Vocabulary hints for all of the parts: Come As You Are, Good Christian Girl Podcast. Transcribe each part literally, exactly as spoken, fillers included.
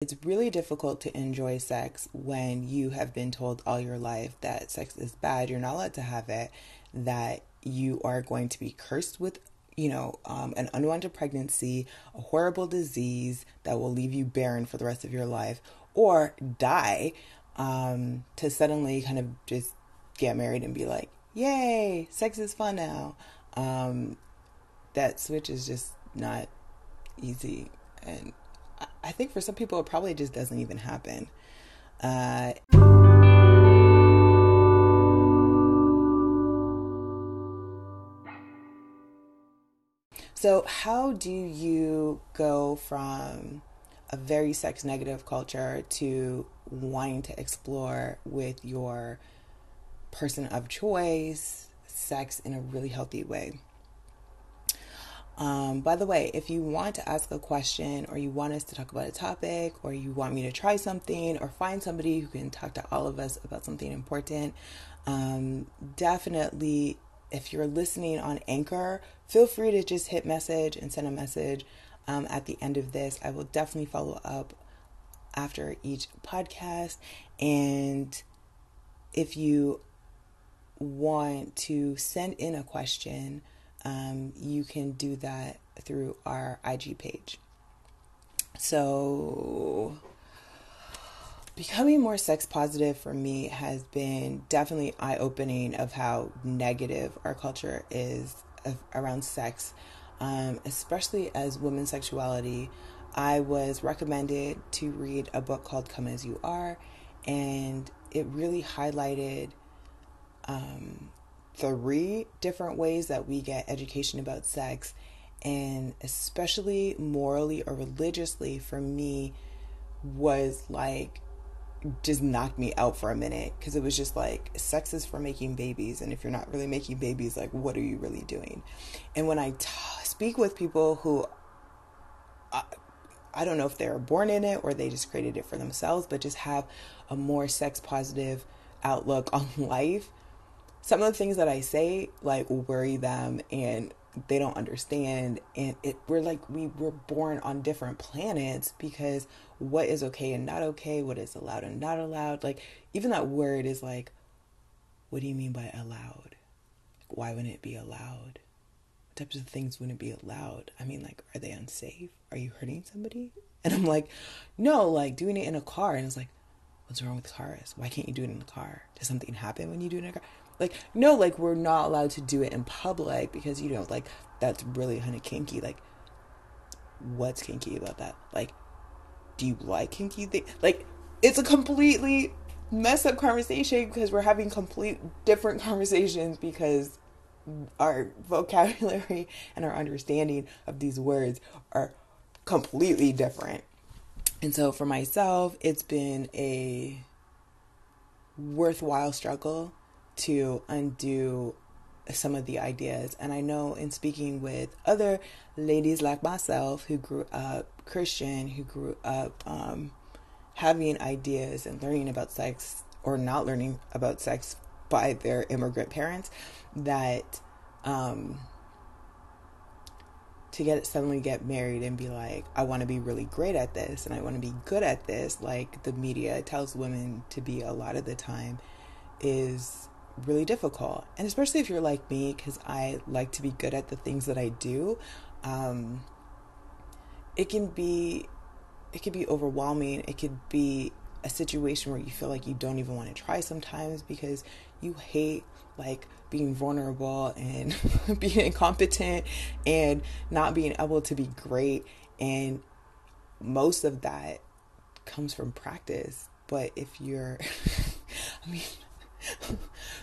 It's really difficult to enjoy sex when you have been told all your life that sex is bad, you're not allowed to have it, that you are going to be cursed with, you know, um, an unwanted pregnancy, a horrible disease that will leave you barren for the rest of your life, or die, um, to suddenly kind of just get married and be like, yay, sex is fun now. Um, that switch is just not easy, and I think for some people, it probably just doesn't even happen. Uh, so how do you go from a very sex negative culture to wanting to explore with your person of choice sex in a really healthy way? Um, by the way, if you want to ask a question, or you want us to talk about a topic, or you want me to try something, or find somebody who can talk to all of us about something important, um, definitely, if you're listening on Anchor, feel free to just hit message and send a message. Um, at the end of this, I will definitely follow up after each podcast. And if you want to send in a question, Um, you can do that through our I G page. So becoming more sex positive for me has been definitely eye-opening of how negative our culture is of, around sex, um, especially as women's sexuality. I was recommended to read a book called Come As You Are, and it really highlighted um, three different ways that we get education about sex, and especially morally or religiously for me was like, just knocked me out for a minute, because it was just like, sex is for making babies, and if you're not really making babies, like, what are you really doing? And when I t- speak with people who I, I don't know if they were born in it or they just created it for themselves, but just have a more sex positive outlook on life, some of the things that I say, like, worry them, and they don't understand. And it, we're like, we were born on different planets, because what is okay and not okay, what is allowed and not allowed. Like, even that word is like, what do you mean by allowed? Like, why wouldn't it be allowed? What types of things wouldn't be allowed? I mean, like, are they unsafe? Are you hurting somebody? And I'm like, no, like, doing it in a car. And it's like, what's wrong with cars? Why can't you do it in the car? Does something happen when you do it in a car? Like, no, like, we're not allowed to do it in public because, you know, like, that's really kind of kinky. Like, what's kinky about that? Like, do you like kinky things? Like, it's a completely messed up conversation, because we're having complete different conversations because our vocabulary and our understanding of these words are completely different. And so for myself, it's been a worthwhile struggle to undo some of the ideas. And I know in speaking with other ladies like myself who grew up Christian, who grew up um, having ideas and learning about sex, or not learning about sex by their immigrant parents, that um, to get suddenly get married and be like, I want to be really great at this and I want to be good at this, like the media tells women to be a lot of the time, is really difficult. And especially if you're like me, because I like to be good at the things that I do, um it can be it can be overwhelming. It could be a situation where you feel like you don't even want to try sometimes, because you hate like being vulnerable and being incompetent and not being able to be great. And most of that comes from practice. But if you're I mean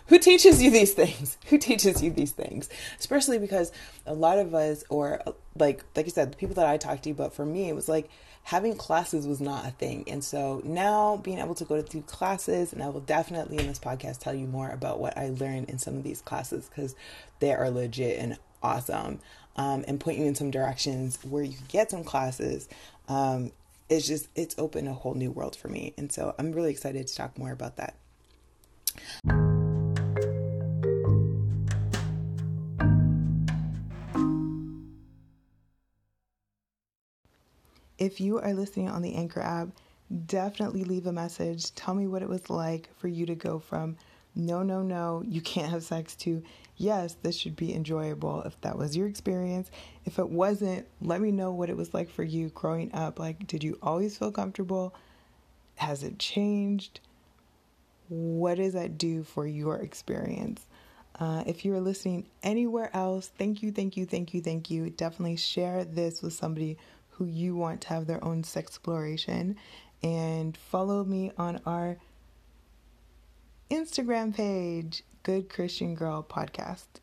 who teaches you these things? Who teaches you these things? Especially because a lot of us, or like, like I said, the people that I talked to, but for me, it was like having classes was not a thing. And so now being able to go to classes, and I will definitely in this podcast tell you more about what I learned in some of these classes, because they are legit and awesome, um, and point you in some directions where you can get some classes. Um, it's just, it's opened a whole new world for me. And so I'm really excited to talk more about that. If you are listening on the Anchor app, definitely leave a message. Tell me what it was like for you to go from no, no, no, you can't have sex to yes, this should be enjoyable. If that was your experience, if it wasn't, let me know what it was like for you growing up. Like, did you always feel comfortable? Has it changed? What does that do for your experience? Uh, if you're listening anywhere else, thank you, thank you, thank you, thank you. Definitely share this with somebody who you want to have their own sex exploration. And follow me on our Instagram page, Good Christian Girl Podcast.